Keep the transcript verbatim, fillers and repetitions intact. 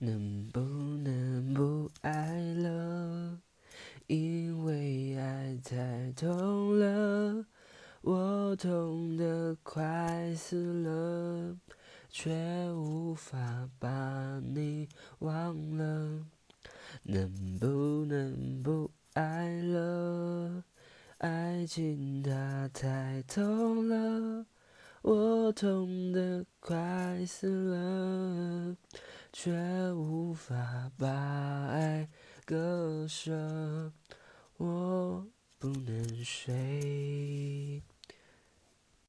能不能不爱了？因为爱太痛了，我痛得快死了，却无法把你忘了。能不能不爱了？爱情它太痛了，我痛得快死了，却无法把爱割舍，我不能睡。